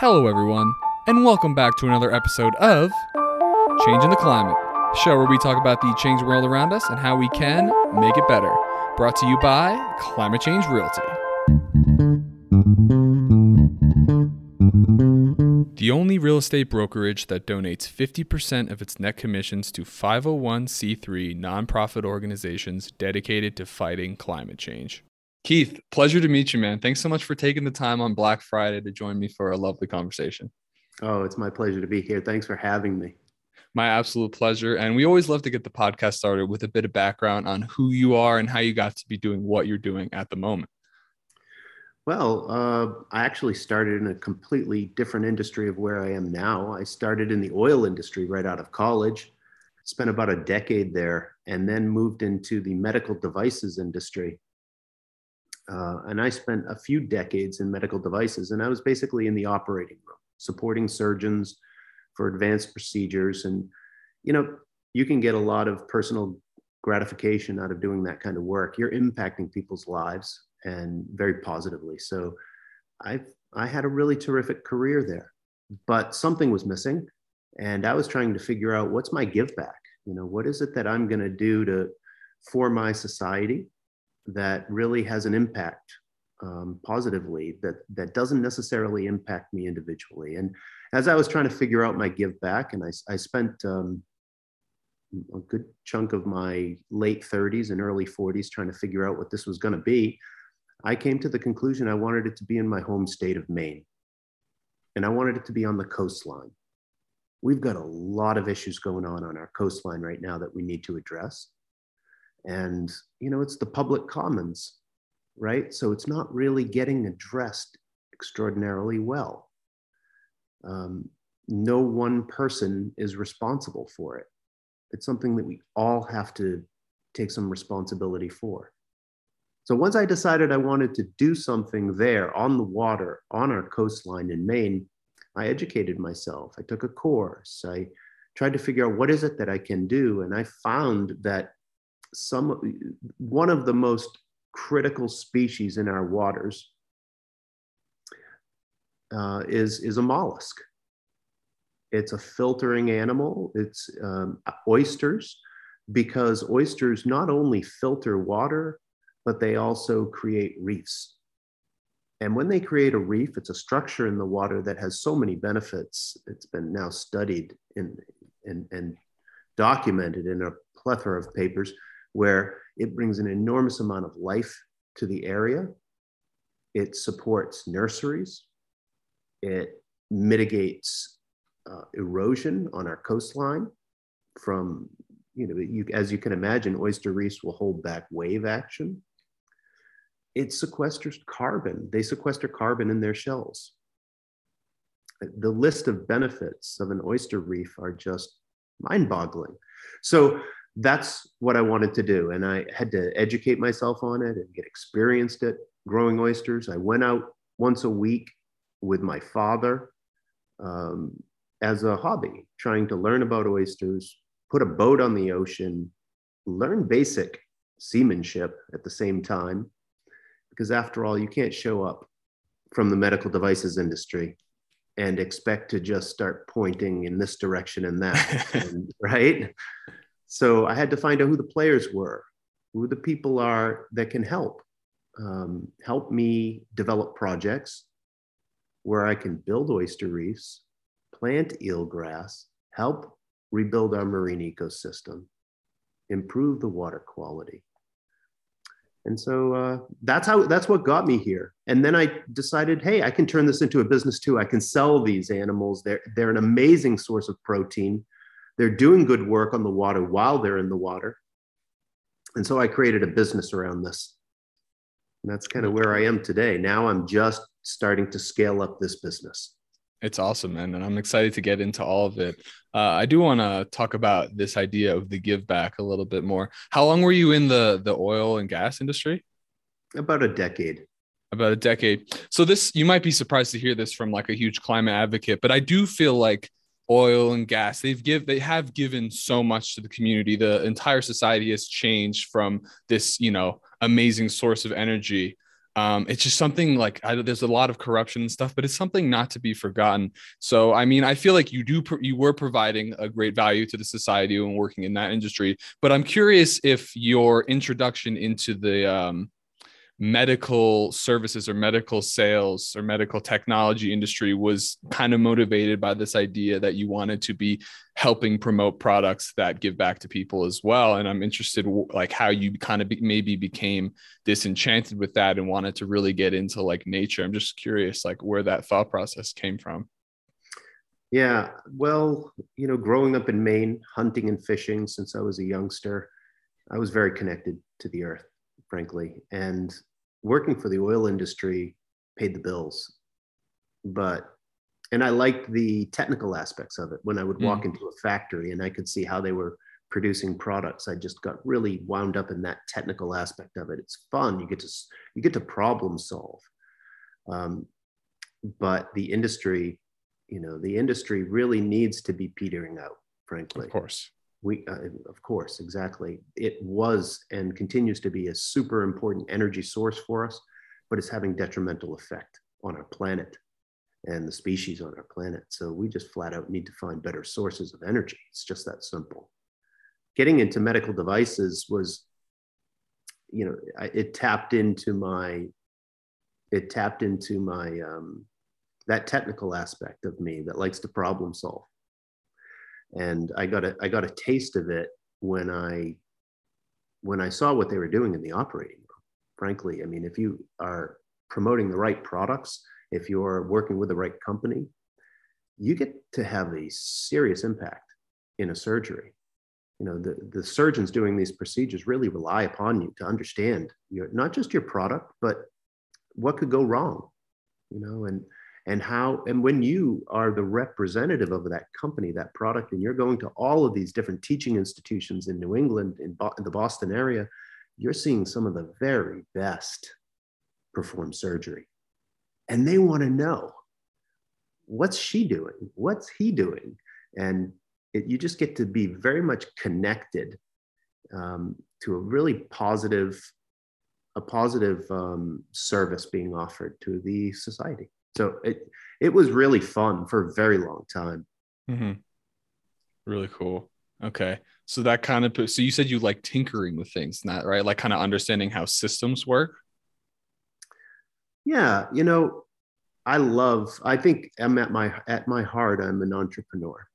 Hello everyone, and welcome back to another episode of Changing the Climate, a show where we talk about the changing world around us and how we can make it better. Brought to you by Climate Change Realty. The only real estate brokerage that donates 50% of its net commissions to 501c3 nonprofit organizations dedicated to fighting climate change. Keith, pleasure to meet you, man. Thanks so much for taking the time on Black Friday to join me for a lovely conversation. Oh, it's my pleasure to be here. Thanks for having me. My absolute pleasure. And we always love to get the podcast started with a bit of background on who you are and how you got to be doing what you're doing at the moment. Well, I actually started in a completely different industry of where I am now. I started in the oil industry right out of college, spent about a decade there, and then moved into the medical devices industry. And I spent a few decades in medical devices, and I was basically in the operating room, supporting surgeons for advanced procedures. And, you know, you can get a lot of personal gratification out of doing that kind of work. You're impacting people's lives and very positively. So I had a really terrific career there, but something was missing. And I was trying to figure out, what's my give back? You know, what is it that I'm going to do for my society that really has an impact positively, that doesn't necessarily impact me individually? And as I was trying to figure out my give back, and I spent a good chunk of my late 30s and early 40s trying to figure out what this was going to be, I came to the conclusion I wanted it to be in my home state of Maine. And I wanted it to be on the coastline. We've got a lot of issues going on our coastline right now that we need to address. And, you know, it's the public commons, right? So it's not really getting addressed extraordinarily well. No one person is responsible for it. It's something that we all have to take some responsibility for. So once I decided I wanted to do something there on the water, on our coastline in Maine, I educated myself. I took a course. I tried to figure out, what is it that I can do? And I found that one of the most critical species in our waters is a mollusk. It's a filtering animal. It's oysters, because oysters not only filter water, but they also create reefs. And when they create a reef, it's a structure in the water that has so many benefits. It's been now studied and documented in a plethora of papers, where it brings an enormous amount of life to the area. It supports nurseries. It mitigates erosion on our coastline from, you know, as you can imagine, oyster reefs will hold back wave action. It sequesters carbon. They sequester carbon in their shells. The list of benefits of an oyster reef are just mind-boggling. So that's what I wanted to do. And I had to educate myself on it and get experienced at growing oysters. I went out once a week with my father as a hobby, trying to learn about oysters, put a boat on the ocean, learn basic seamanship at the same time. Because after all, you can't show up from the medical devices industry and expect to just start pointing in this direction and that, right? So I had to find out who the players were, who the people are that can help me develop projects where I can build oyster reefs, plant eelgrass, help rebuild our marine ecosystem, improve the water quality. And so that's what got me here. And then I decided, hey, I can turn this into a business too. I can sell these animals. They're an amazing source of protein. They're doing good work on the water while they're in the water. And so I created a business around this. And that's kind of where I am today. Now I'm just starting to scale up this business. It's awesome, man. And I'm excited to get into all of it. I do want to talk about this idea of the give back a little bit more. How long were you in the oil and gas industry? About a decade. So this, you might be surprised to hear this from like a huge climate advocate, but I do feel like oil and gas, they have given so much to the community. The entire society has changed from this, you know, amazing source of energy It's just something like, there's a lot of corruption and stuff, but it's something not to be forgotten. So, I mean, I feel like you were providing a great value to the society when working in that industry, but I'm curious if your introduction into the medical services or medical sales or medical technology industry was kind of motivated by this idea that you wanted to be helping promote products that give back to people as well. And I'm interested like how you kind of maybe became disenchanted with that and wanted to really get into like nature. I'm just curious like where that thought process came from. Yeah, well, you know, growing up in Maine, hunting and fishing since I was a youngster, I was very connected to the earth, frankly. And working for the oil industry paid the bills, and I liked the technical aspects of it. When I would walk into a factory and I could see how they were producing products, I just got really wound up in that technical aspect of it. It's fun. You get to problem solve. But the industry, you know, the industry really needs to be petering out, frankly. Of course. Of course, exactly. It was and continues to be a super important energy source for us, but it's having detrimental effect on our planet and the species on our planet. So we just flat out need to find better sources of energy. It's just that simple. Getting into medical devices was, you know, it tapped into my that technical aspect of me that likes to problem solve. And I got a taste of it when I saw what they were doing in the operating room, frankly. I mean, if you are promoting the right products, if you're working with the right company, you get to have a serious impact in a surgery. You know, the surgeons doing these procedures really rely upon you to understand not just your product, but what could go wrong, you know, and when you are the representative of that company, that product, and you're going to all of these different teaching institutions in New England, in the Boston area, you're seeing some of the very best perform surgery. And they want to know, what's she doing? What's he doing? And you just get to be very much connected to a really positive service being offered to the society. So it was really fun for a very long time. Mm-hmm. Really cool. Okay. So that kind of, so you said you like tinkering with things, not right? Like kind of understanding how systems work. Yeah. You know, I think I'm at my heart, I'm an entrepreneur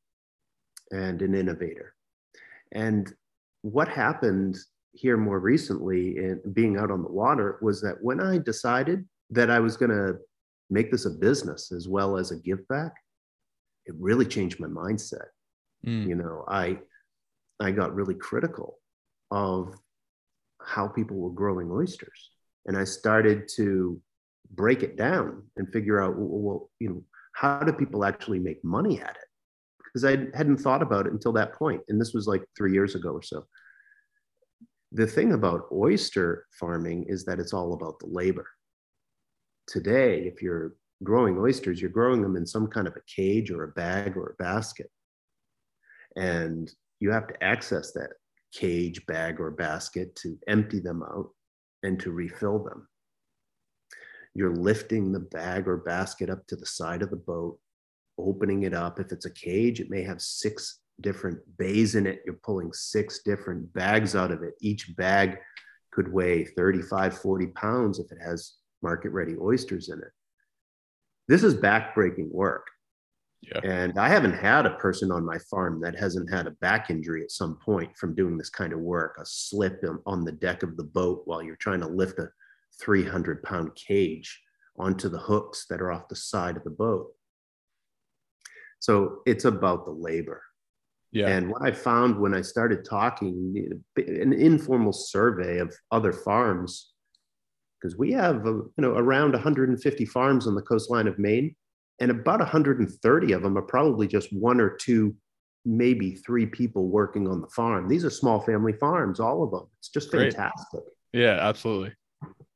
and an innovator. And what happened here more recently in being out on the water was that when I decided that I was going to make this a business as well as a give back, it really changed my mindset. You know, I got really critical of how people were growing oysters, and I started to break it down and figure out, well, you know, how do people actually make money at it? Because I hadn't thought about it until that point, and this was like 3 years ago or so. The thing about oyster farming is that it's all about the labor. Today, if you're growing oysters, you're growing them in some kind of a cage or a bag or a basket. And you have to access that cage, bag, or basket to empty them out and to refill them. You're lifting the bag or basket up to the side of the boat, opening it up. If it's a cage, it may have 6 different bays in it. You're pulling 6 different bags out of it. Each bag could weigh 35, 40 pounds if it has market-ready oysters in it. This is back-breaking work. Yeah. And I haven't had a person on my farm that hasn't had a back injury at some point from doing this kind of work, a slip on the deck of the boat while you're trying to lift a 300-pound cage onto the hooks that are off the side of the boat. So it's about the labor. Yeah. And what I found when I started talking, an informal survey of other farms, because we have, you know, around 150 farms on the coastline of Maine, and about 130 of them are probably just 1 or 2, maybe 3 people working on the farm. These are small family farms, all of them. It's just fantastic. Great. Yeah, absolutely.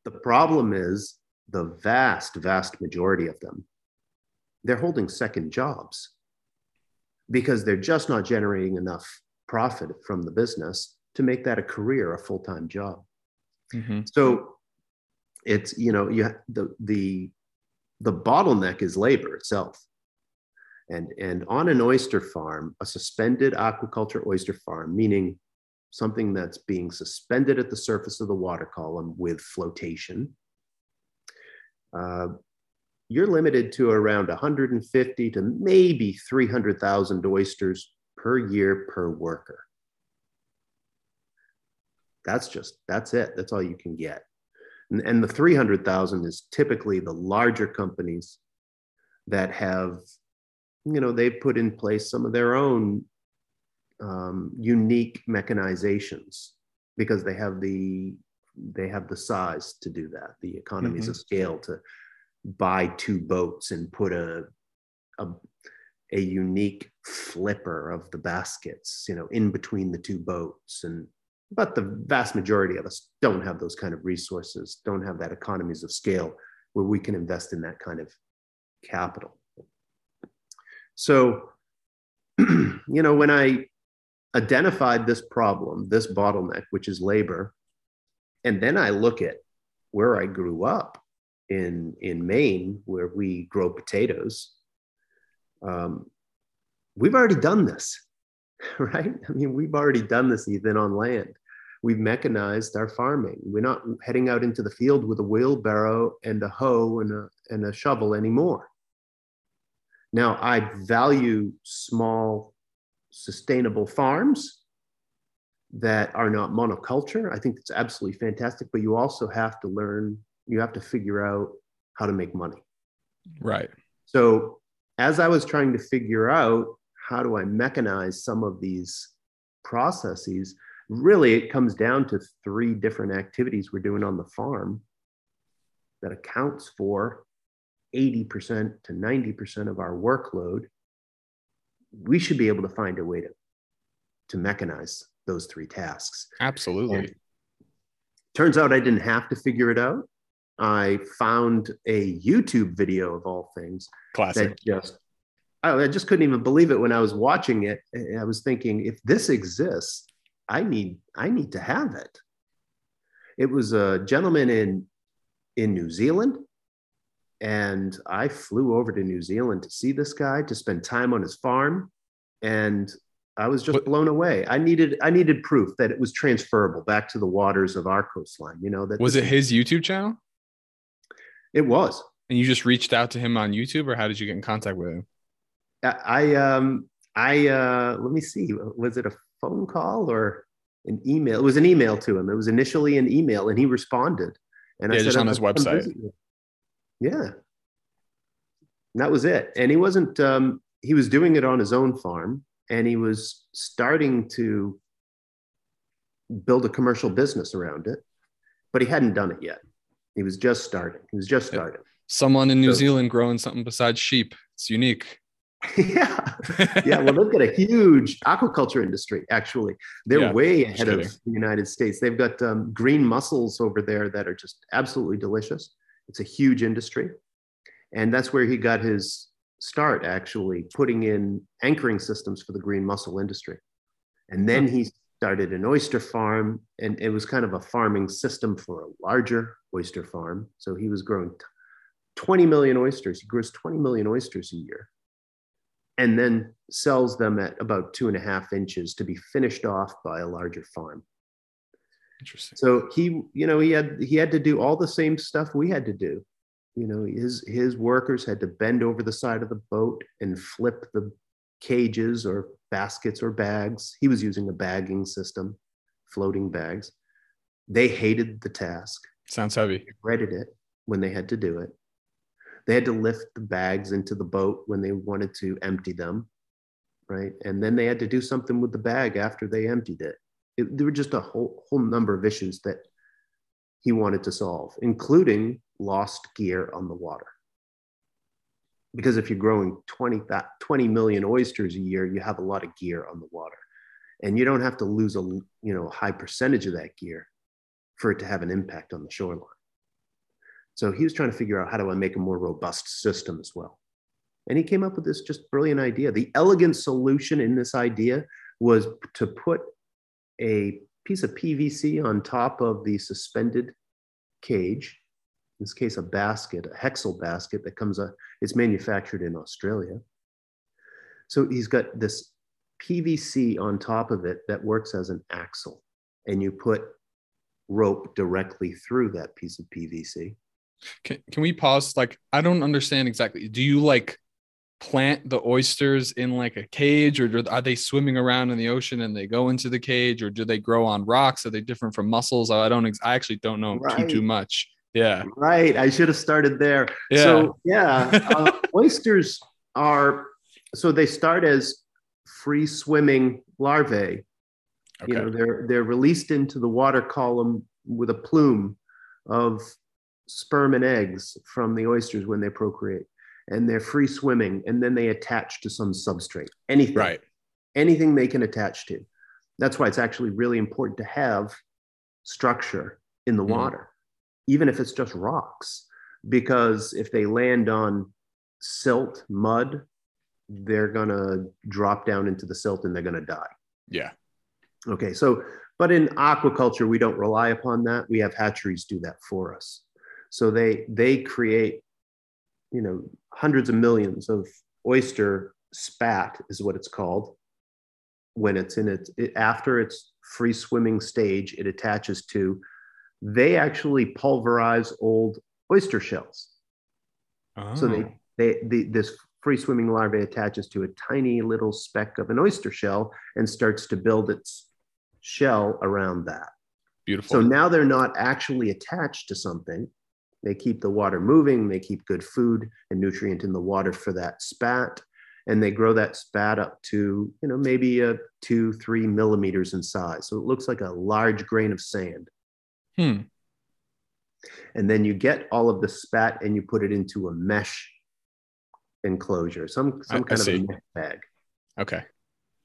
The problem is the vast, vast majority of them, they're holding second jobs because they're just not generating enough profit from the business to make that a career, a full-time job. Mm-hmm. So It's, you know, you the bottleneck is labor itself. And on an oyster farm, a suspended aquaculture oyster farm, meaning something that's being suspended at the surface of the water column with flotation, you're limited to around 150 to maybe 300,000 oysters per year per worker. That's it. That's all you can get. And the 300,000 is typically the larger companies that have, you know, they've put in place some of their own unique mechanizations because they have the size to do that. The economies of scale to buy two boats and put a unique flipper of the baskets, you know, in between the two boats. But the vast majority of us don't have those kind of resources, don't have that economies of scale where we can invest in that kind of capital. So, you know, when I identified this problem, this bottleneck, which is labor, and then I look at where I grew up in Maine, where we grow potatoes, we've already done this, right? I mean, we've already done this even on land. We've mechanized our farming. We're not heading out into the field with a wheelbarrow and a hoe and a shovel anymore. Now, I value small, sustainable farms that are not monoculture. I think it's absolutely fantastic, but you also have to learn, you have to figure out how to make money. Right. So as I was trying to figure out how do I mechanize some of these processes, really it comes down to three different activities we're doing on the farm that accounts for 80% to 90% of our workload. We should be able to find a way to mechanize those three tasks. Absolutely. And turns out I didn't have to figure it out. I found a YouTube video of all things. Classic. That I just couldn't even believe it when I was watching it. I was thinking, if this exists, I need to have it. It was a gentleman in New Zealand. And I flew over to New Zealand to see this guy, to spend time on his farm. And I was just blown away. I needed proof that it was transferable back to the waters of our coastline. You know, that was it his YouTube channel? It was. And you just reached out to him on YouTube, or how did you get in contact with him? I let me see, was it a phone call or an email? It was an email to him. It was initially an email, and he responded. And yeah, I said, just on his website. Yeah. And that was it. And he wasn't, he was doing it on his own farm, and he was starting to build a commercial business around it, but he hadn't done it yet. He was just starting. Someone in New Zealand growing something besides sheep. It's unique. Yeah. Yeah. Well, they've got a huge aquaculture industry, actually. They're way ahead of the United States. They've got green mussels over there that are just absolutely delicious. It's a huge industry. And that's where he got his start, actually, putting in anchoring systems for the green mussel industry. And then he started an oyster farm, and it was kind of a farming system for a larger oyster farm. So he was growing 20 million oysters. He grows 20 million oysters a year and then sells them at about 2.5 inches to be finished off by a larger farm. Interesting. So he, you know, he had to do all the same stuff we had to do. You know, his workers had to bend over the side of the boat and flip the cages or baskets or bags. He was using a bagging system, floating bags. They hated the task. Sounds heavy. They regretted it when they had to do it. They had to lift the bags into the boat when they wanted to empty them, right? And then they had to do something with the bag after they emptied it. There were just a whole number of issues that he wanted to solve, including lost gear on the water. Because if you're growing 20 million oysters a year, you have a lot of gear on the water, and you don't have to lose a high percentage of that gear for it to have an impact on the shoreline. So he was trying to figure out, how do I make a more robust system as well? And he came up with this just brilliant idea. The elegant solution in this idea was to put a piece of PVC on top of the suspended cage in this case, a basket, a Hexel basket that comes, it's manufactured in Australia. So he's got this PVC on top of it that works as an axle, and you put rope directly through that piece of PVC. Can we pause? Like, I don't understand exactly. Do you like plant the oysters in like a cage, or are they swimming around in the ocean and they go into the cage, or do they grow on rocks? Are they different from mussels? I actually don't know too much. Yeah. Right. I should have started there. Yeah. So yeah, oysters are, so they start as free swimming larvae. Okay. You know, they're released into the water column with a plume of sperm and eggs from the oysters when they procreate, and they're free swimming, and then they attach to some substrate, anything, right? Anything they can attach to. That's why it's actually really important to have structure in the water, even if it's just rocks, because if they land on silt, mud, they're going to drop down into the silt and they're going to die. Yeah. Okay. So, but in aquaculture, we don't rely upon that. We have hatcheries do that for us. So they create, you know, hundreds of millions of oyster spat is what it's called. When it's in it after its free swimming stage, it attaches to, they actually pulverize old oyster shells. Oh. So this free swimming larvae attaches to a tiny little speck of an oyster shell and starts to build its shell around that. Beautiful. So now they're not actually attached to something. They keep the water moving, they keep good food and nutrient in the water for that spat, and they grow that spat up to, you know, maybe 2-3 millimeters in size. So it looks like a large grain of sand. Hmm. And then you get all of the spat and you put it into a mesh enclosure, some kind of a mesh bag. Okay.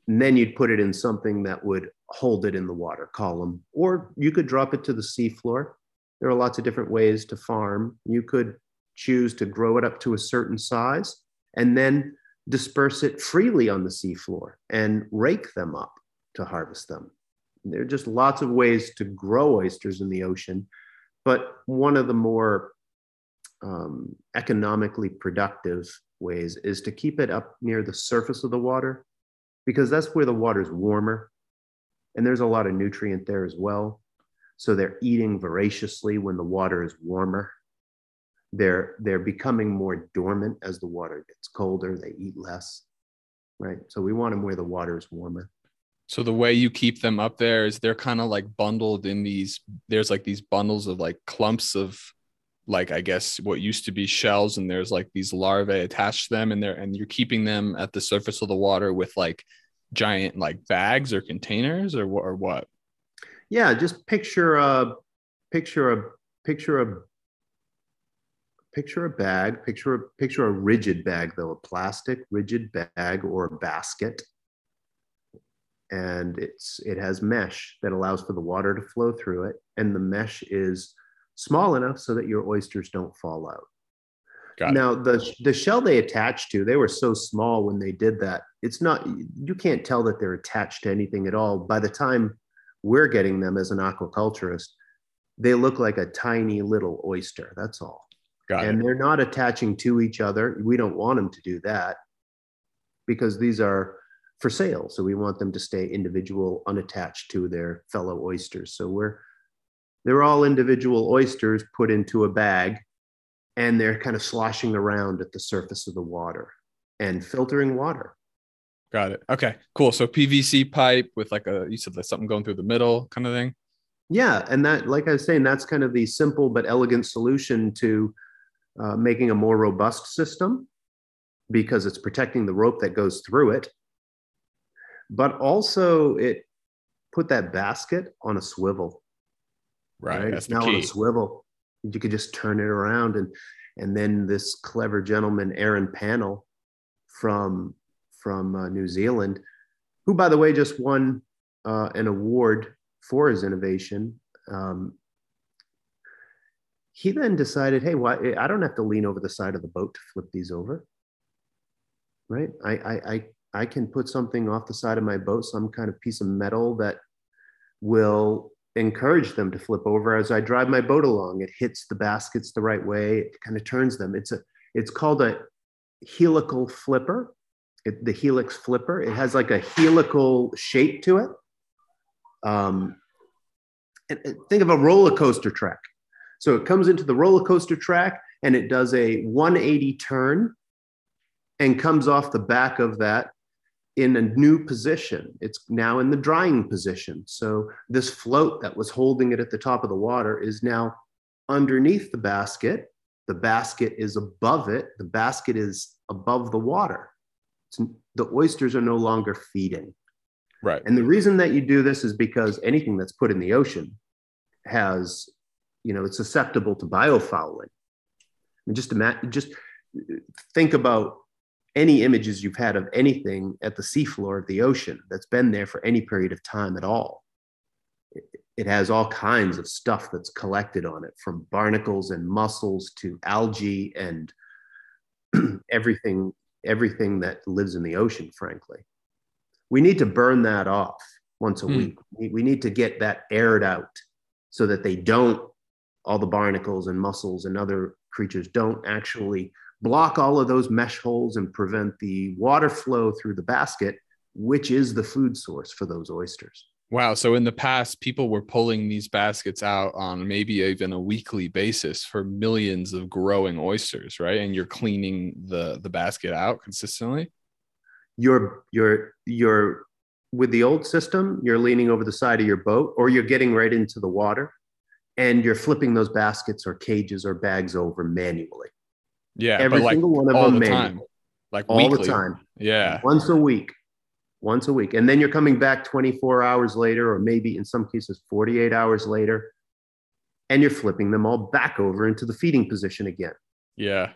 And then you'd put it in something that would hold it in the water column, or you could drop it to the seafloor. There are lots of different ways to farm. You could choose to grow it up to a certain size and then disperse it freely on the seafloor and rake them up to harvest them. There are just lots of ways to grow oysters in the ocean, but one of the more economically productive ways is to keep it up near the surface of the water, because that's where the water's warmer and there's a lot of nutrient there as well. So they're eating voraciously when the water is warmer. They're becoming more dormant as the water gets colder. They eat less, right? So we want them where the water is warmer. So the way you keep them up there is they're kind of like bundled in these, there's like these bundles of like clumps of like, I guess what used to be shells, and there's like these larvae attached to them, and you're keeping them at the surface of the water with like giant like bags or containers or what? Yeah, just picture a rigid bag though, a plastic rigid bag or a basket, and it has mesh that allows for the water to flow through it, and the mesh is small enough so that your oysters don't fall out. Now the shell they attach to, they were so small when they did that, it's not, you can't tell that they're attached to anything at all. By the time we're getting them as an aquaculturist, they look like a tiny little oyster. That's all. And they're not attaching to each other. We don't want them to do that because these are for sale. So we want them to stay individual, unattached to their fellow oysters. So they're all individual oysters put into a bag, and they're kind of sloshing around at the surface of the water and filtering water. Got it. Okay, cool. So PVC pipe with like you said there's something going through the middle kind of thing. Yeah. And that, like I was saying, that's kind of the simple but elegant solution to making a more robust system, because it's protecting the rope that goes through it. But also it put that basket on a swivel. Right. That's the key. On a swivel. You could just turn it around. And then this clever gentleman, Aaron Pannell from New Zealand, who, by the way, just won an award for his innovation. He then decided, hey, I don't have to lean over the side of the boat to flip these over, right? I can put something off the side of my boat, some kind of piece of metal that will encourage them to flip over. As I drive my boat along, it hits the baskets the right way. It kind of turns them. It's called a helical flipper, the helix flipper. It has like a helical shape to it. And think of a roller coaster track. So it comes into the roller coaster track and it does a 180 turn and comes off the back of that in a new position. It's now in the drying position. So this float that was holding it at the top of the water is now underneath the basket. The basket is above it. The basket is above the water. The oysters are no longer feeding. Right. And the reason that you do this is because anything that's put in the ocean has, you know, it's susceptible to biofouling. I mean, just think about any images you've had of anything at the seafloor of the ocean that's been there for any period of time at all. It has all kinds of stuff that's collected on it, from barnacles and mussels to algae and everything that lives in the ocean, frankly. We need to burn that off once a week. We need to get that aired out so that they don't, all the barnacles and mussels and other creatures don't actually block all of those mesh holes and prevent the water flow through the basket, which is the food source for those oysters. Wow. So in the past, people were pulling these baskets out on maybe even a weekly basis for millions of growing oysters, right? And you're cleaning the basket out consistently? You're with the old system, you're leaning over the side of your boat or you're getting right into the water and you're flipping those baskets or cages or bags over manually. Yeah, every single one of them all the time. Yeah, once a week, and then you're coming back 24 hours later, or maybe in some cases 48 hours later, and you're flipping them all back over into the feeding position again. Yeah,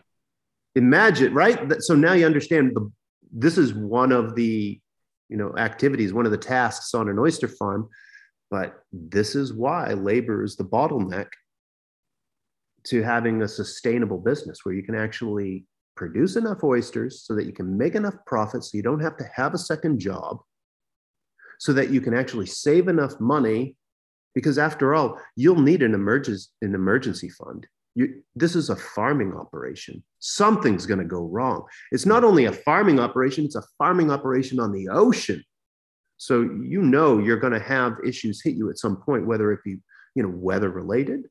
imagine, right? So now you understand this is one of the activities, one of the tasks on an oyster farm, but this is why labor is the bottleneck to having a sustainable business where you can actually produce enough oysters so that you can make enough profit so you don't have to have a second job, so that you can actually save enough money, because after all, you'll need an emergency fund. This is a farming operation. Something's going to go wrong. It's not only a farming operation, it's a farming operation on the ocean. So you're going to have issues hit you at some point, whether it be weather related,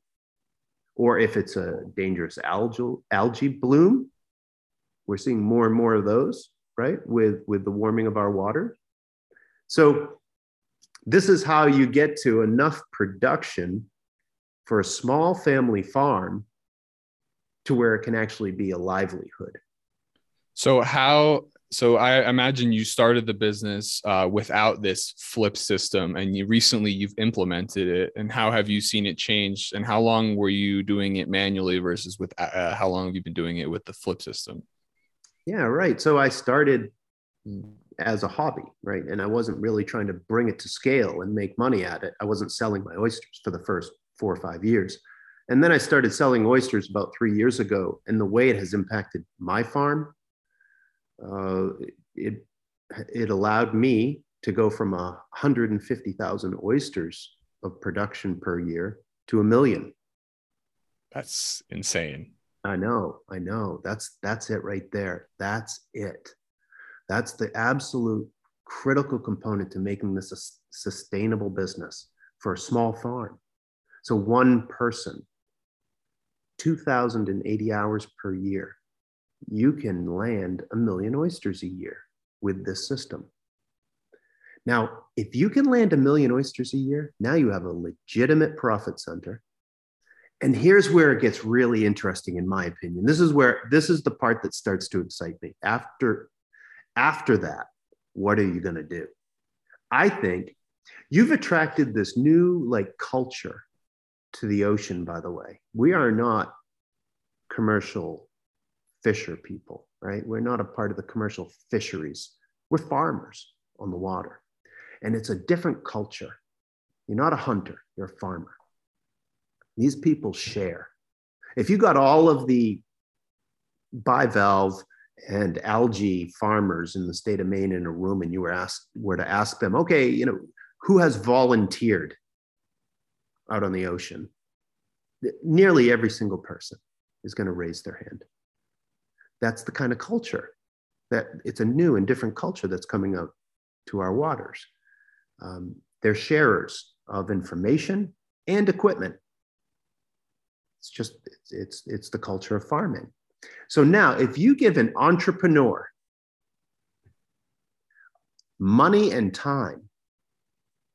or if it's a dangerous algae bloom. We're seeing more and more of those, right? With the warming of our water. So this is how you get to enough production for a small family farm to where it can actually be a livelihood. So I imagine you started the business without this flip system, and you've implemented it. And how have you seen it change? And how long were you doing it manually versus how long have you been doing it with the flip system? Yeah, right. So I started as a hobby, right? And I wasn't really trying to bring it to scale and make money at it. I wasn't selling my oysters for the first 4 or 5 years. And then I started selling oysters about 3 years ago. And the way it has impacted my farm, it allowed me to go from 150,000 oysters of production per year to 1 million. That's insane. I know. That's it right there. That's it. That's the absolute critical component to making this a sustainable business for a small farm. So one person, 2,080 hours per year. You can land 1 million oysters a year with this system. Now, if you can land 1 million oysters a year, now you have a legitimate profit center. And here's where it gets really interesting, in my opinion. This is the part that starts to excite me. After that, what are you going to do? I think you've attracted this new culture to the ocean, by the way. We are not commercial fisher people, right? We're not a part of the commercial fisheries. We're farmers on the water. And it's a different culture. You're not a hunter, you're a farmer. These people share. If you got all of the bivalve and algae farmers in the state of Maine in a room and you were to ask them, okay, who has volunteered out on the ocean, nearly every single person is going to raise their hand. That's the kind of culture that it's a new and different culture that's coming up to our waters. They're sharers of information and equipment. It's just, it's the culture of farming. So now if you give an entrepreneur money and time,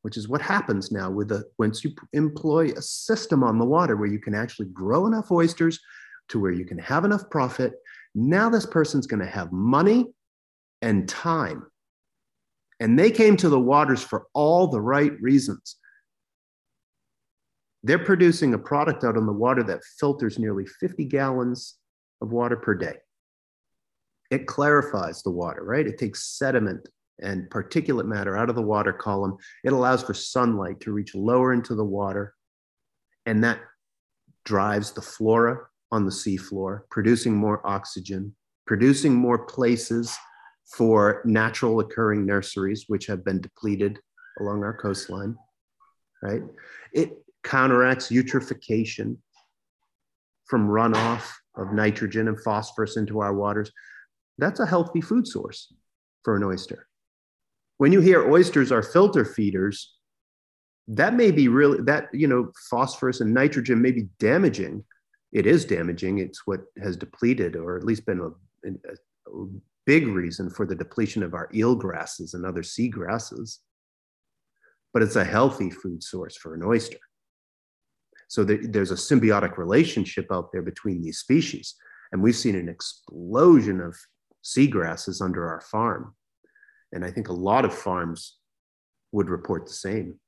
which is what happens now with the, once you employ a system on the water where you can actually grow enough oysters to where you can have enough profit, now this person's going to have money and time. And they came to the waters for all the right reasons. They're producing a product out on the water that filters nearly 50 gallons of water per day. It clarifies the water, right? It takes sediment and particulate matter out of the water column. It allows for sunlight to reach lower into the water. And that drives the flora on the seafloor, producing more oxygen, producing more places for natural occurring nurseries, which have been depleted along our coastline, right? It counteracts eutrophication from runoff of nitrogen and phosphorus into our waters. That's a healthy food source for an oyster. When you hear oysters are filter feeders, that may be really, that, you know, phosphorus and nitrogen may be damaging. It is damaging. It's what has depleted, or at least been a big reason for the depletion of our eel grasses and other sea grasses. But it's a healthy food source for an oyster. So there's a symbiotic relationship out there between these species. And we've seen an explosion of sea grasses under our farm. And I think a lot of farms would report the same.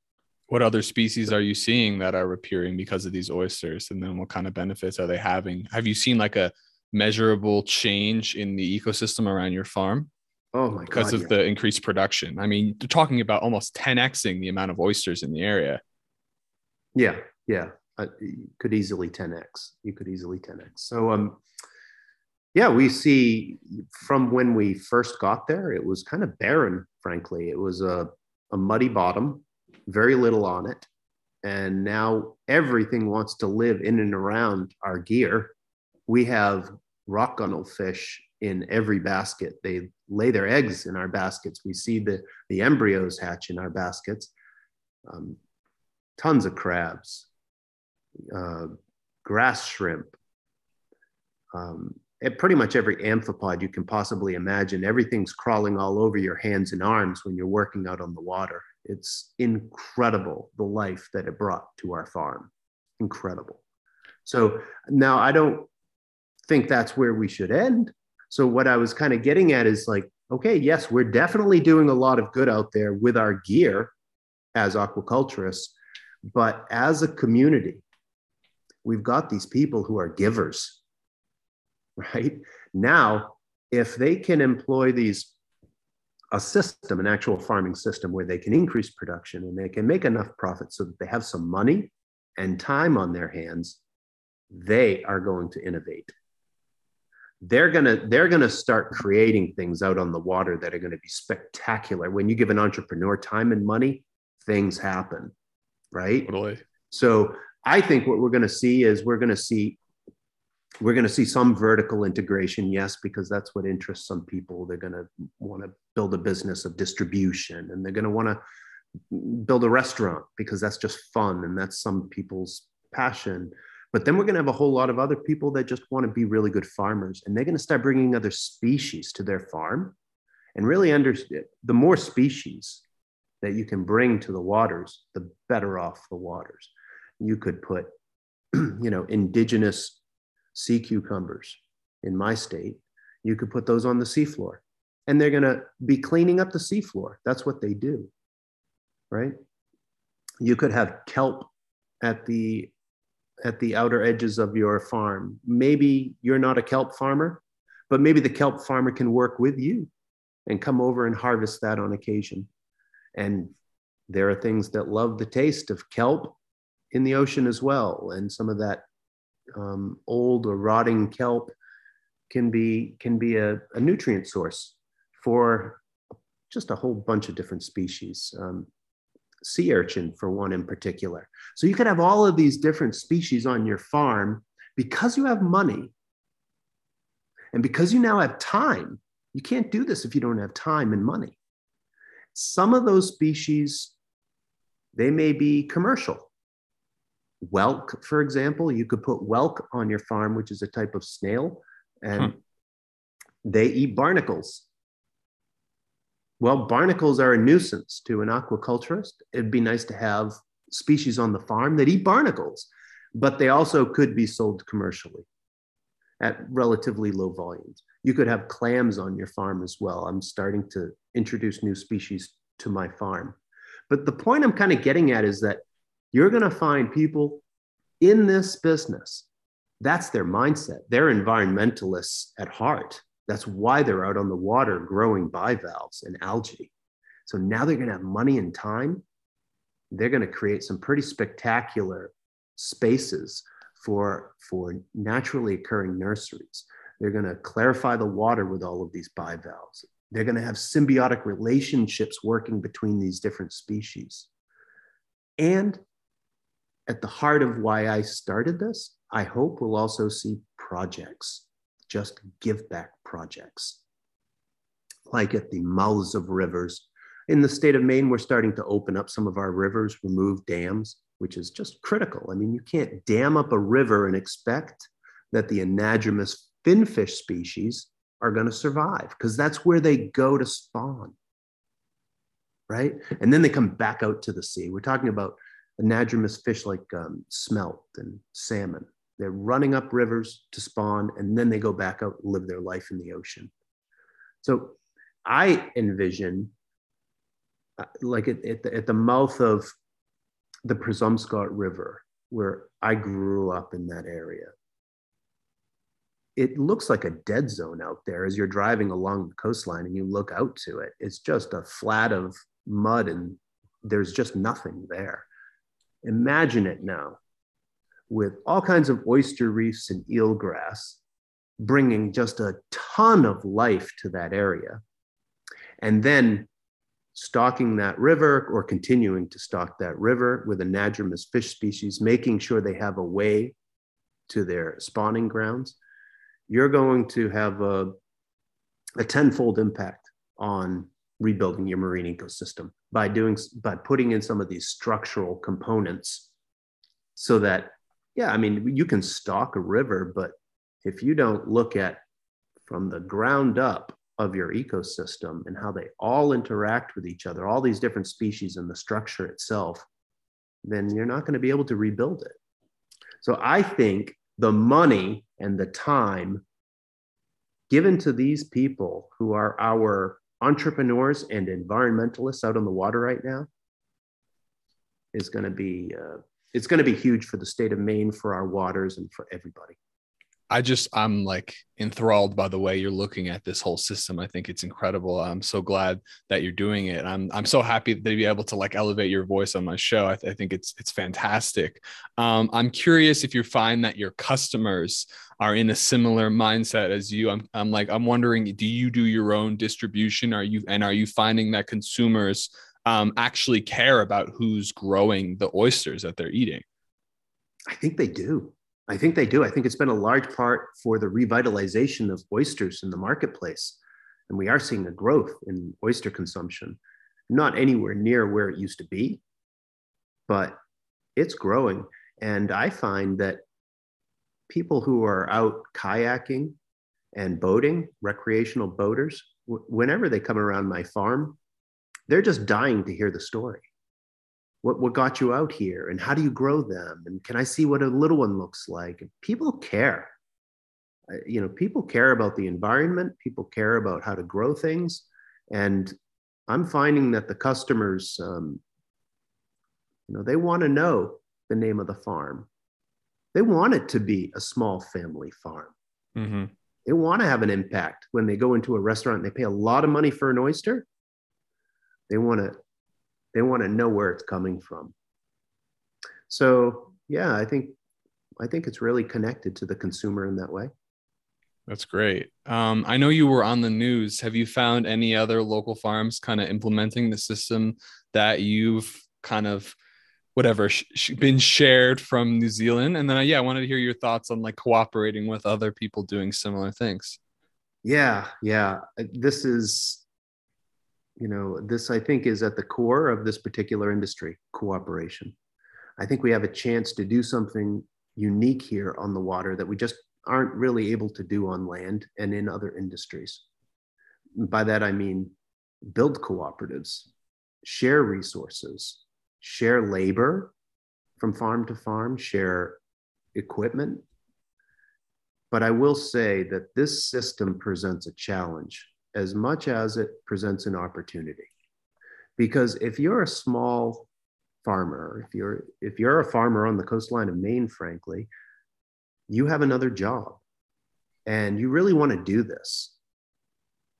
What other species are you seeing that are appearing because of these oysters? And then what kind of benefits are they having? Have you seen like a measurable change in the ecosystem around your farm? Oh my God. Because of the increased production. I mean, you're talking about almost 10xing the amount of oysters in the area. Yeah. Yeah. You could easily 10x. You could easily 10x. So, yeah, we see from when we first got there, it was kind of barren, frankly. It was a muddy bottom. Very little on it. And now everything wants to live in and around our gear. We have rock gunnel fish in every basket. They lay their eggs in our baskets. We see the embryos hatch in our baskets. Tons of crabs, grass shrimp, at pretty much every amphipod you can possibly imagine. Everything's crawling all over your hands and arms when you're working out on the water. It's incredible, the life that it brought to our farm. Incredible. So now I don't think that's where we should end. So what I was kind of getting at is like, okay, yes, we're definitely doing a lot of good out there with our gear as aquaculturists, but as a community, we've got these people who are givers, right? Now, if they can employ these a system, an actual farming system where they can increase production and they can make enough profit so that they have some money and time on their hands, they are going to innovate. They're gonna start creating things out on the water that are gonna be spectacular. When you give an entrepreneur time and money, things happen, right? Totally. So I think what we're gonna see is we're going to see some vertical integration, yes, because that's what interests some people. They're going to want to build a business of distribution, and they're going to want to build a restaurant because that's just fun and that's some people's passion. But then we're going to have a whole lot of other people that just want to be really good farmers, and they're going to start bringing other species to their farm and really understand the more species that you can bring to the waters, the better off the waters. You could put, you know, indigenous sea cucumbers in my state, you could put those on the seafloor and they're going to be cleaning up the seafloor. That's what they do, right? You could have kelp at the outer edges of your farm. Maybe you're not a kelp farmer, but maybe the kelp farmer can work with you and come over and harvest that on occasion. And there are things that love the taste of kelp in the ocean as well. And some of that old or rotting kelp can be a nutrient source for just a whole bunch of different species. sea urchin, for one in particular. So you could have all of these different species on your farm. Because you have money and because you now have time, you can't do this if you don't have time and money. Some of those species, they may be commercial. Whelk, for example, you could put whelk on your farm, which is a type of snail, and they eat barnacles. Well, barnacles are a nuisance to an aquaculturist. It'd be nice to have species on the farm that eat barnacles, but they also could be sold commercially at relatively low volumes. You could have clams on your farm as well. I'm starting to introduce new species to my farm. But the point I'm kind of getting at is that you're going to find people in this business. That's their mindset. They're environmentalists at heart. That's why they're out on the water growing bivalves and algae. So now they're going to have money and time. They're going to create some pretty spectacular spaces for naturally occurring nurseries. They're going to clarify the water with all of these bivalves. They're going to have symbiotic relationships working between these different species. And at the heart of why I started this, I hope we'll also see projects, just give back projects. Like at the mouths of rivers. In the state of Maine, we're starting to open up some of our rivers, remove dams, which is just critical. I mean, you can't dam up a river and expect that the anadromous finfish species are going to survive, because that's where they go to spawn, right? And then they come back out to the sea. We're talking about anadromous fish like smelt and salmon. They're running up rivers to spawn, and then they go back out and live their life in the ocean. So I envision like at the mouth of the Presumpscot River, where I grew up in that area. It looks like a dead zone out there as you're driving along the coastline and you look out to it. It's just a flat of mud and there's just nothing there. Imagine it now with all kinds of oyster reefs and eelgrass, bringing just a ton of life to that area. And then stocking that river or continuing to stock that river with anadromous fish species, making sure they have a way to their spawning grounds, you're going to have a tenfold impact on rebuilding your marine ecosystem by putting in some of these structural components so that, yeah, I mean, you can stock a river, but if you don't look at from the ground up of your ecosystem and how they all interact with each other, all these different species and the structure itself, then you're not going to be able to rebuild it. So I think the money and the time given to these people who are our entrepreneurs and environmentalists out on the water right now is going to be, it's going to be huge for the state of Maine, for our waters, and for everybody. I'm like enthralled by the way you're looking at this whole system. I think it's incredible. I'm so glad that you're doing it. I'm so happy to be able to like elevate your voice on my show. I think it's fantastic. I'm curious if you find that your customers are in a similar mindset as you. I'm wondering, do you do your own distribution? Are you finding that consumers actually care about who's growing the oysters that they're eating? I think they do. I think it's been a large part for the revitalization of oysters in the marketplace. And we are seeing a growth in oyster consumption, not anywhere near where it used to be, but it's growing. And I find that people who are out kayaking and boating, recreational boaters, whenever they come around my farm, they're just dying to hear the story. What got you out here, and how do you grow them? And can I see what a little one looks like? And people care. You know, people care about the environment. People care about how to grow things. And I'm finding that the customers, you know, they want to know the name of the farm. They want it to be a small family farm. Mm-hmm. They want to have an impact when they go into a restaurant and they pay a lot of money for an oyster. They want to know where it's coming from. So yeah, I think it's really connected to the consumer in that way. That's great. I know you were on the news. Have you found any other local farms kind of implementing the system that you've kind of whatever been shared from New Zealand. And then, yeah, I wanted to hear your thoughts on like cooperating with other people doing similar things. Yeah. This is, you know, this I think is at the core of this particular industry, cooperation. I think we have a chance to do something unique here on the water that we just aren't really able to do on land and in other industries. By that, I mean, build cooperatives, share resources, share labor from farm to farm, share equipment. But I will say that this system presents a challenge as much as it presents an opportunity. Because if you're a small farmer, if you're a farmer on the coastline of Maine, frankly, you have another job and you really want to do this,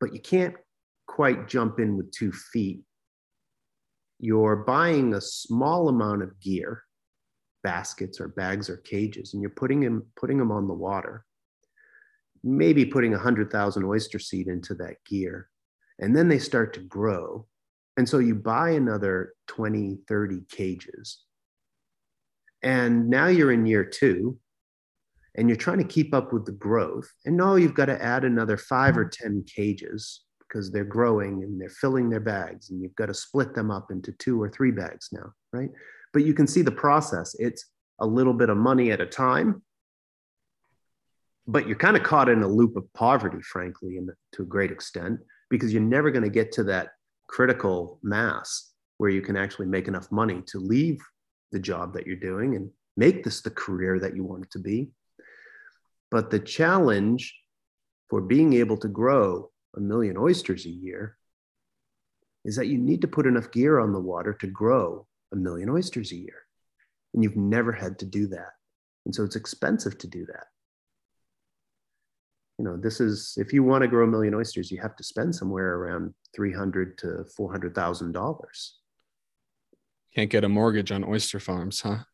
but you can't quite jump in with 2 feet. You're buying a small amount of gear, baskets or bags or cages, and you're putting them on the water, maybe putting 100,000 oyster seed into that gear. And then they start to grow. And so you buy another 20, 30 cages. And now you're in year two and you're trying to keep up with the growth. And now you've got to add another 5 or 10 cages because they're growing and they're filling their bags, and you've got to split them up into 2 or 3 bags now, right? But you can see the process. It's a little bit of money at a time, but you're kind of caught in a loop of poverty, frankly, and to a great extent, because you're never going to get to that critical mass where you can actually make enough money to leave the job that you're doing and make this the career that you want it to be. But the challenge for being able to grow 1 million oysters a year is that you need to put enough gear on the water to grow 1 million oysters a year. And you've never had to do that. And so it's expensive to do that. You know, this is, if you want to grow 1 million oysters, you have to spend somewhere around $300,000 to $400,000. Can't get a mortgage on oyster farms, huh?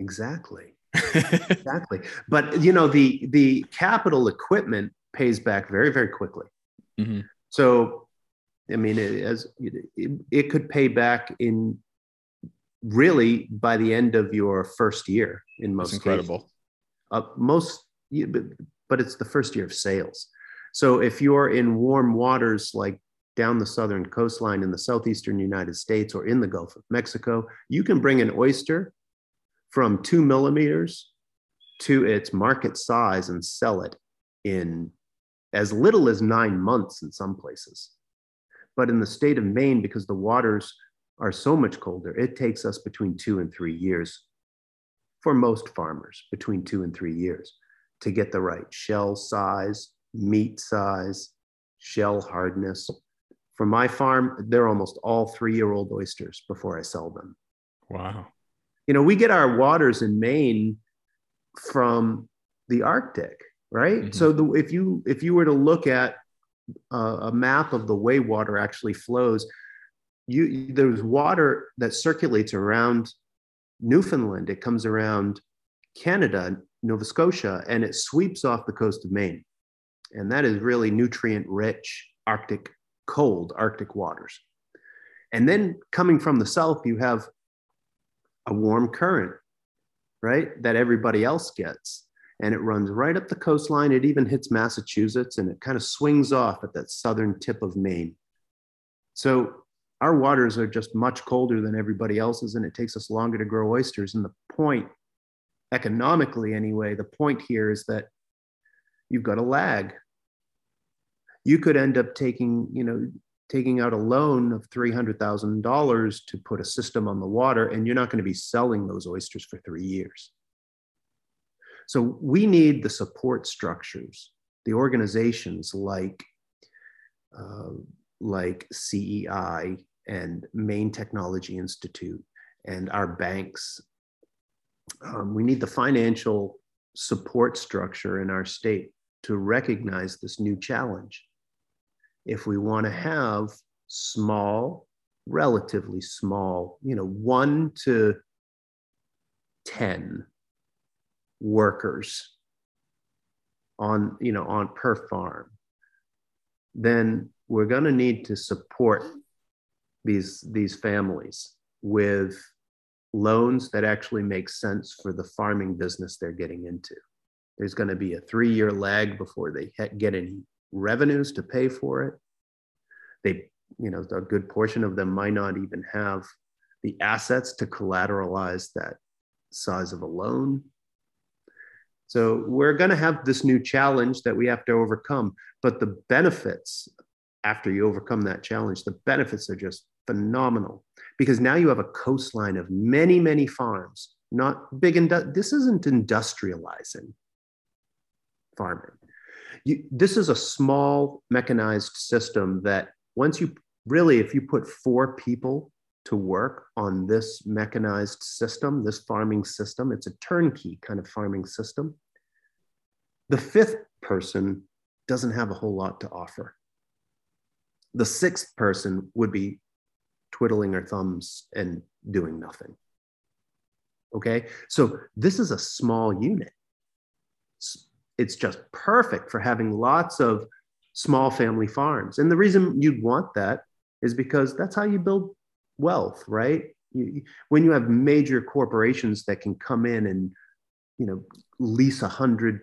Exactly. Exactly. But, you know, the capital equipment pays back very, very quickly. Mm-hmm. So, I mean, it could pay back in really by the end of your first year in most cases. Incredible. But it's the first year of sales. So if you're in warm waters, like down the southern coastline in the southeastern United States or in the Gulf of Mexico, you can bring an oyster from 2 millimeters to its market size and sell it in as little as 9 months in some places. But in the state of Maine, because the waters are so much colder, it takes us between 2 and 3 years, for most farmers, between 2 and 3 years, to get the right shell size, meat size, shell hardness. For my farm, they're almost all 3-year-old oysters before I sell them. Wow. You know, we get our waters in Maine from the Arctic, right? Mm-hmm. So if you were to look at a map of the way water actually flows, there's water that circulates around Newfoundland. It comes around Canada, Nova Scotia, and it sweeps off the coast of Maine. And that is really nutrient-rich, Arctic, cold Arctic waters. And then coming from the south, you have a warm current, right, that everybody else gets. And it runs right up the coastline. It even hits Massachusetts, and it kind of swings off at that southern tip of Maine. So our waters are just much colder than everybody else's, and it takes us longer to grow oysters. And the point, economically anyway, the point here is that you've got a lag. You could end up taking out a loan of $300,000 to put a system on the water, and you're not going to be selling those oysters for 3 years. So we need the support structures, the organizations like CEI and Maine Technology Institute and our banks. We need the financial support structure in our state to recognize this new challenge. If we want to have small, relatively small, 1 to 10 workers on per farm, then we're going to need to support these families with loans that actually make sense for the farming business they're getting into. There's going to be a 3-year lag before they get any revenues to pay for it. They, you know, a good portion of them might not even have the assets to collateralize that size of a loan. So we're going to have this new challenge that we have to overcome, but the benefits after you overcome that challenge, the benefits are just phenomenal, because now you have a coastline of many, many farms, not big. This isn't industrializing farming. This is a small mechanized system that once you really, if you put 4 people to work on this mechanized system, this farming system, it's a turnkey kind of farming system, the 5th person doesn't have a whole lot to offer. The 6th person would be twiddling her thumbs and doing nothing, okay? So this is a small unit. It's just perfect for having lots of small family farms. And the reason you'd want that is because that's how you build wealth, right? When you have major corporations that can come in and, you know, lease 100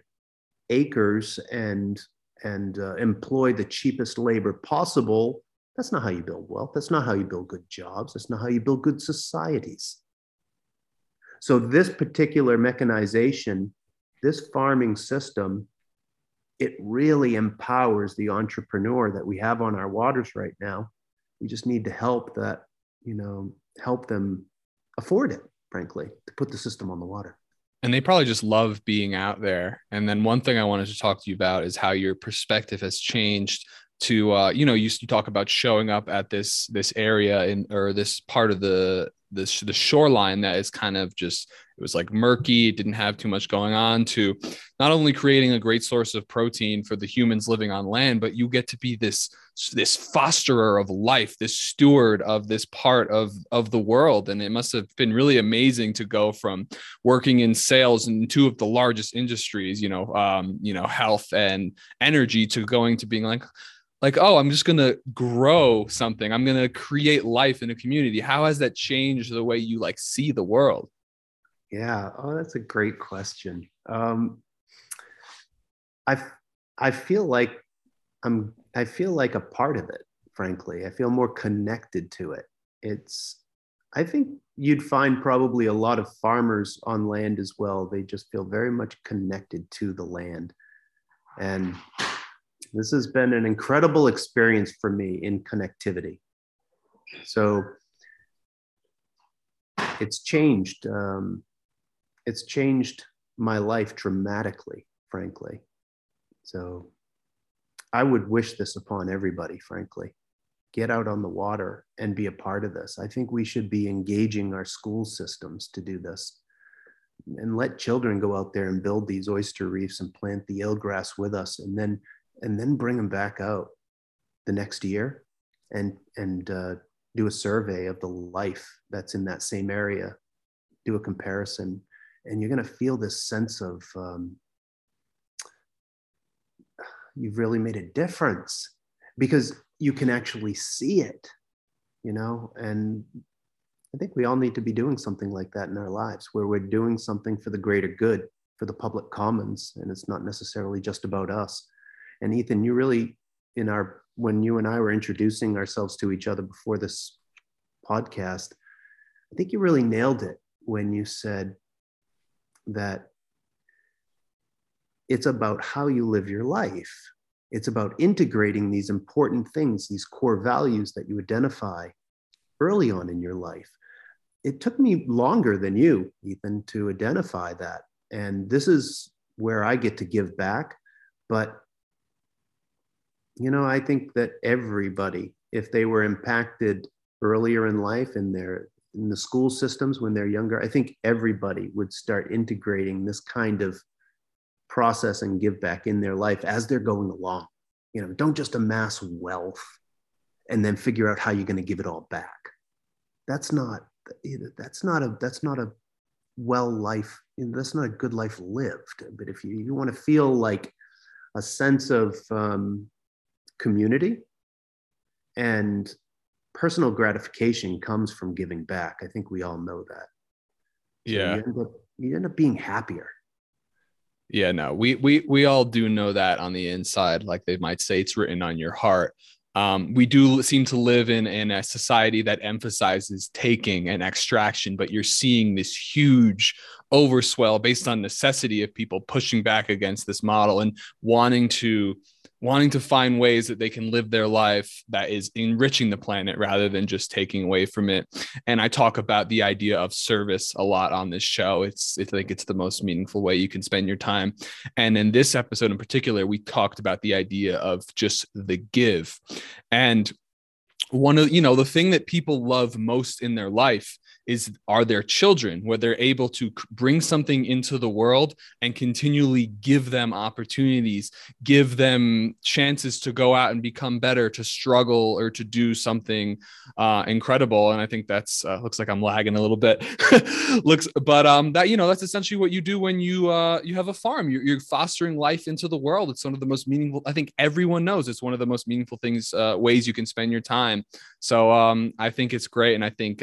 acres and employ the cheapest labor possible, that's not how you build wealth. That's not how you build good jobs. That's not how you build good societies. So this particular mechanization, this farming system, it really empowers the entrepreneur that we have on our waters right now. We just need to help that, you know, help them afford it, frankly, to put the system on the water. And they probably just love being out there. And then one thing I wanted to talk to you about is how your perspective has changed to, you know, you used to talk about showing up at this area in, or this part of the shoreline that is kind of just, it was like murky, it didn't have too much going on, to not only creating a great source of protein for the humans living on land, but you get to be this fosterer of life, this steward of this part of the world. And it must have been really amazing to go from working in sales in 2 of the largest industries, you know, health and energy, to going to being like, oh, I'm just going to grow something. I'm going to create life in a community. How has that changed the way you like see the world? Yeah. Oh, that's a great question. I feel like a part of it, frankly. I feel more connected to it. I think you'd find probably a lot of farmers on land as well. They just feel very much connected to the land. And this has been an incredible experience for me in connectivity. So it's changed my life dramatically, frankly. So I would wish this upon everybody, frankly. Get out on the water and be a part of this. I think we should be engaging our school systems to do this, and let children go out there and build these oyster reefs and plant the eelgrass with us, and then bring them back out the next year and do a survey of the life that's in that same area, do a comparison, and you're going to feel this sense of you've really made a difference, because you can actually see it, you know? And I think we all need to be doing something like that in our lives, where we're doing something for the greater good, for the public commons, and it's not necessarily just about us. And Ethan, you really, when you and I were introducing ourselves to each other before this podcast, I think you really nailed it when you said that it's about how you live your life. It's about integrating these important things, these core values that you identify early on in your life. It took me longer than you, Ethan, to identify that. And this is where I get to give back. But you know, I think that everybody, if they were impacted earlier in life in the school systems when they're younger, I think everybody would start integrating this kind of process and give back in their life as they're going along. You know, don't just amass wealth and then figure out how you're going to give it all back. That's not a good life lived. But if you want to feel like a sense of community and personal gratification comes from giving back. I think we all know that. So yeah. You end up being happier. Yeah, no, we all do know that on the inside, like they might say, it's written on your heart. We do seem to live in a society that emphasizes taking and extraction, but you're seeing this huge overswell based on necessity of people pushing back against this model and wanting to find ways that they can live their life that is enriching the planet rather than just taking away from it. And I talk about the idea of service a lot on this show. I think it's the most meaningful way you can spend your time. And in this episode in particular, we talked about the idea of just the give. And one of, the thing that people love most in their life are their children, where they're able to bring something into the world and continually give them opportunities, give them chances to go out and become better, to struggle or to do something incredible. And I think that's looks like I'm lagging a little bit. That's essentially what you do when you have a farm. You're fostering life into the world. It's one of the most meaningful. I think everyone knows it's one of the most meaningful things, ways you can spend your time. So I think it's great, and I think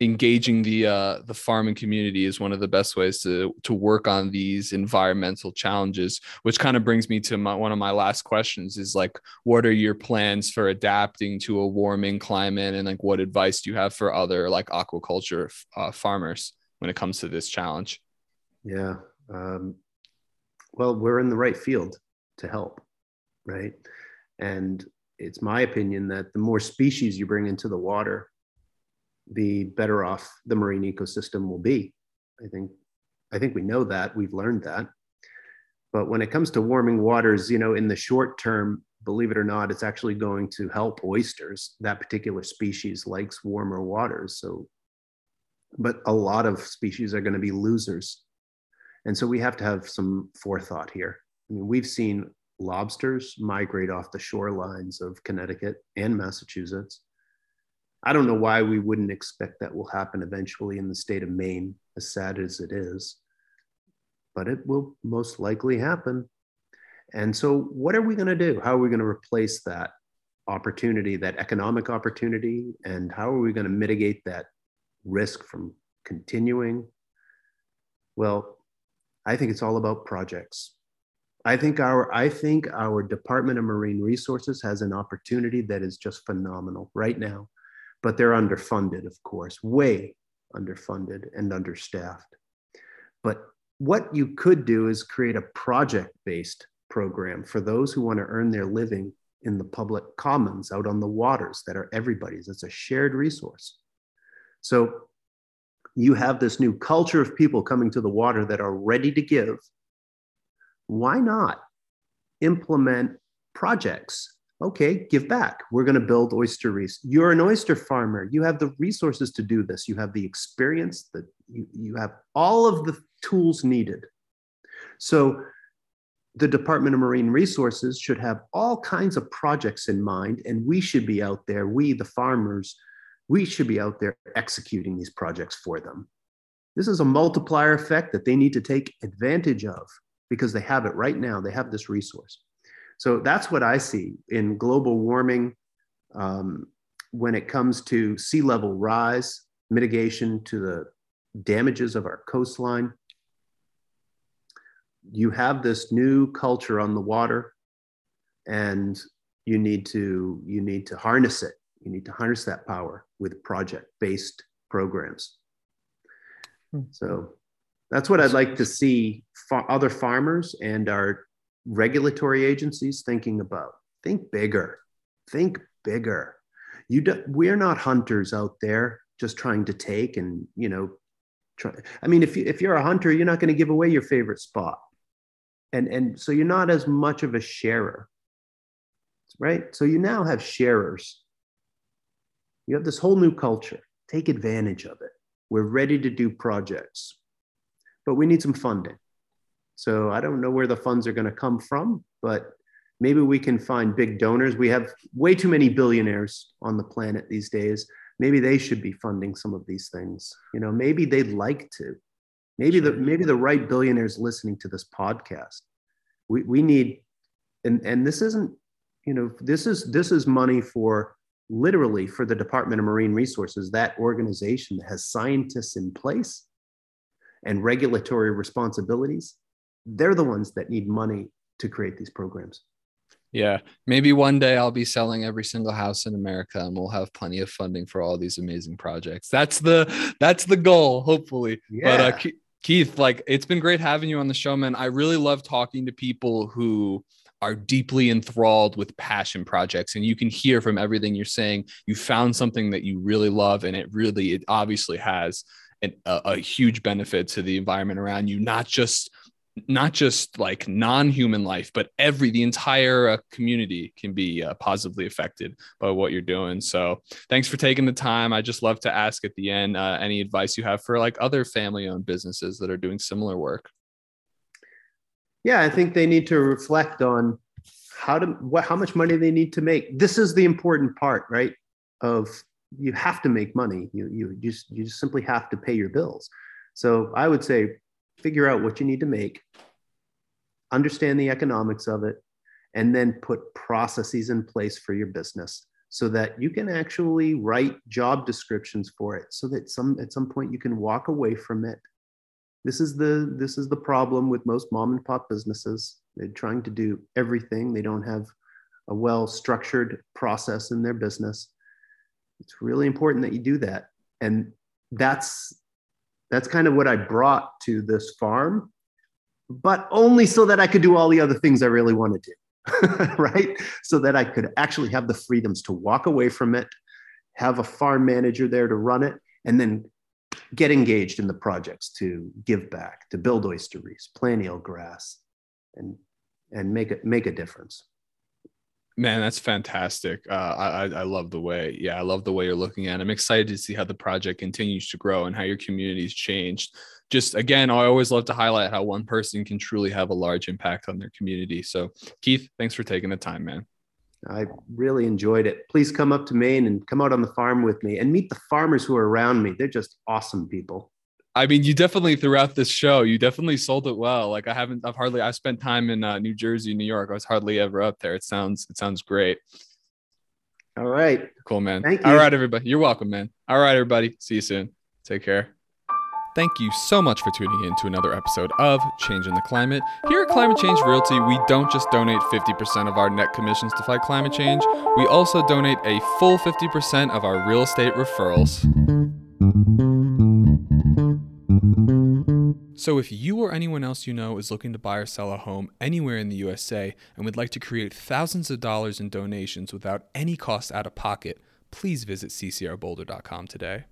engaging the farming community is one of the best ways to work on these environmental challenges, which kind of brings me to one of my last questions is like, what are your plans for adapting to a warming climate? And like, what advice do you have for other like aquaculture farmers when it comes to this challenge? Yeah. Well, we're in the right field to help. Right. And it's my opinion that the more species you bring into the water, the better off the marine ecosystem will be. I think we know that, we've learned that. But when it comes to warming waters, in the short term, believe it or not, it's actually going to help oysters. That particular species likes warmer waters. But a lot of species are going to be losers. And so we have to have some forethought here. I mean, we've seen lobsters migrate off the shorelines of Connecticut and Massachusetts. I don't know why we wouldn't expect that will happen eventually in the state of Maine, as sad as it is, but it will most likely happen. And so what are we going to do? How are we going to replace that opportunity, that economic opportunity? And how are we going to mitigate that risk from continuing? Well, I think it's all about projects. I think our Department of Marine Resources has an opportunity that is just phenomenal right now. But they're underfunded, of course, way underfunded and understaffed. But what you could do is create a project-based program for those who want to earn their living in the public commons out on the waters that are everybody's. It's a shared resource. So you have this new culture of people coming to the water that are ready to give. Why not implement projects? Okay, give back. We're going to build oyster reefs. You're an oyster farmer. You have the resources to do this. You have the experience, that you have all of the tools needed. So the Department of Marine Resources should have all kinds of projects in mind, and we should be out there, we the farmers, we should be out there executing these projects for them. This is a multiplier effect that they need to take advantage of because they have it right now. They have this resource. So that's what I see in global warming when it comes to sea level rise, mitigation to the damages of our coastline. You have this new culture on the water, and you need to harness it. You need to harness that power with project-based programs. So that's what I'd like to see other farmers and our regulatory agencies thinking about. Think bigger. We're not hunters out there just trying to take and, try. I mean, if you're a hunter, you're not going to give away your favorite spot. And so you're not as much of a sharer, right? So you now have sharers. You have this whole new culture. Take advantage of it. We're ready to do projects, but we need some funding. So I don't know where the funds are going to come from, but maybe we can find big donors. We have way too many billionaires on the planet these days. Maybe they should be funding some of these things. Maybe they'd like to. Maybe the right billionaires listening to this podcast. We need, and this isn't, this is money for literally for the Department of Marine Resources, that organization has scientists in place and regulatory responsibilities. They're the ones that need money to create these programs. Yeah, maybe one day I'll be selling every single house in America and we'll have plenty of funding for all these amazing projects. That's the goal, hopefully. Yeah. But Keith, like, it's been great having you on the show, man. I really love talking to people who are deeply enthralled with passion projects, and you can hear from everything you're saying, you found something that you really love, and it obviously has a huge benefit to the environment around you, not just like non-human life, but the entire community can be positively affected by what you're doing. So thanks for taking the time. I just love to ask at the end, any advice you have for like other family-owned businesses that are doing similar work. Yeah, I think they need to reflect on how much money they need to make. This is the important part, right? Of you have to make money. You just simply have to pay your bills. So I would say, figure out what you need to make, understand the economics of it, and then put processes in place for your business so that you can actually write job descriptions for it, so that at some point you can walk away from it. This is the problem with most mom and pop businesses. They're trying to do everything. They don't have a well-structured process in their business. It's really important that you do that. And that's kind of what I brought to this farm, but only so that I could do all the other things I really wanted to do, right? So that I could actually have the freedoms to walk away from it, have a farm manager there to run it, and then get engaged in the projects to give back, to build oyster reefs, perennial grass, and make a difference. Man, that's fantastic. I love the way. Yeah, I love the way you're looking at it. I'm excited to see how the project continues to grow and how your community's changed. Just again, I always love to highlight how one person can truly have a large impact on their community. So Keith, thanks for taking the time, man. I really enjoyed it. Please come up to Maine and come out on the farm with me and meet the farmers who are around me. They're just awesome people. I mean, you definitely, throughout this show, you definitely sold it well. Like I've spent time in New Jersey, New York. I was hardly ever up there. It sounds great. All right. Cool, man. Thank you. All right, everybody. You're welcome, man. All right, everybody. See you soon. Take care. Thank you so much for tuning in to another episode of Changing the Climate. Here at Climate Change Realty, we don't just donate 50% of our net commissions to fight climate change. We also donate a full 50% of our real estate referrals. So if you or anyone else you know is looking to buy or sell a home anywhere in the USA and would like to create thousands of dollars in donations without any cost out of pocket, please visit CCRBoulder.com today.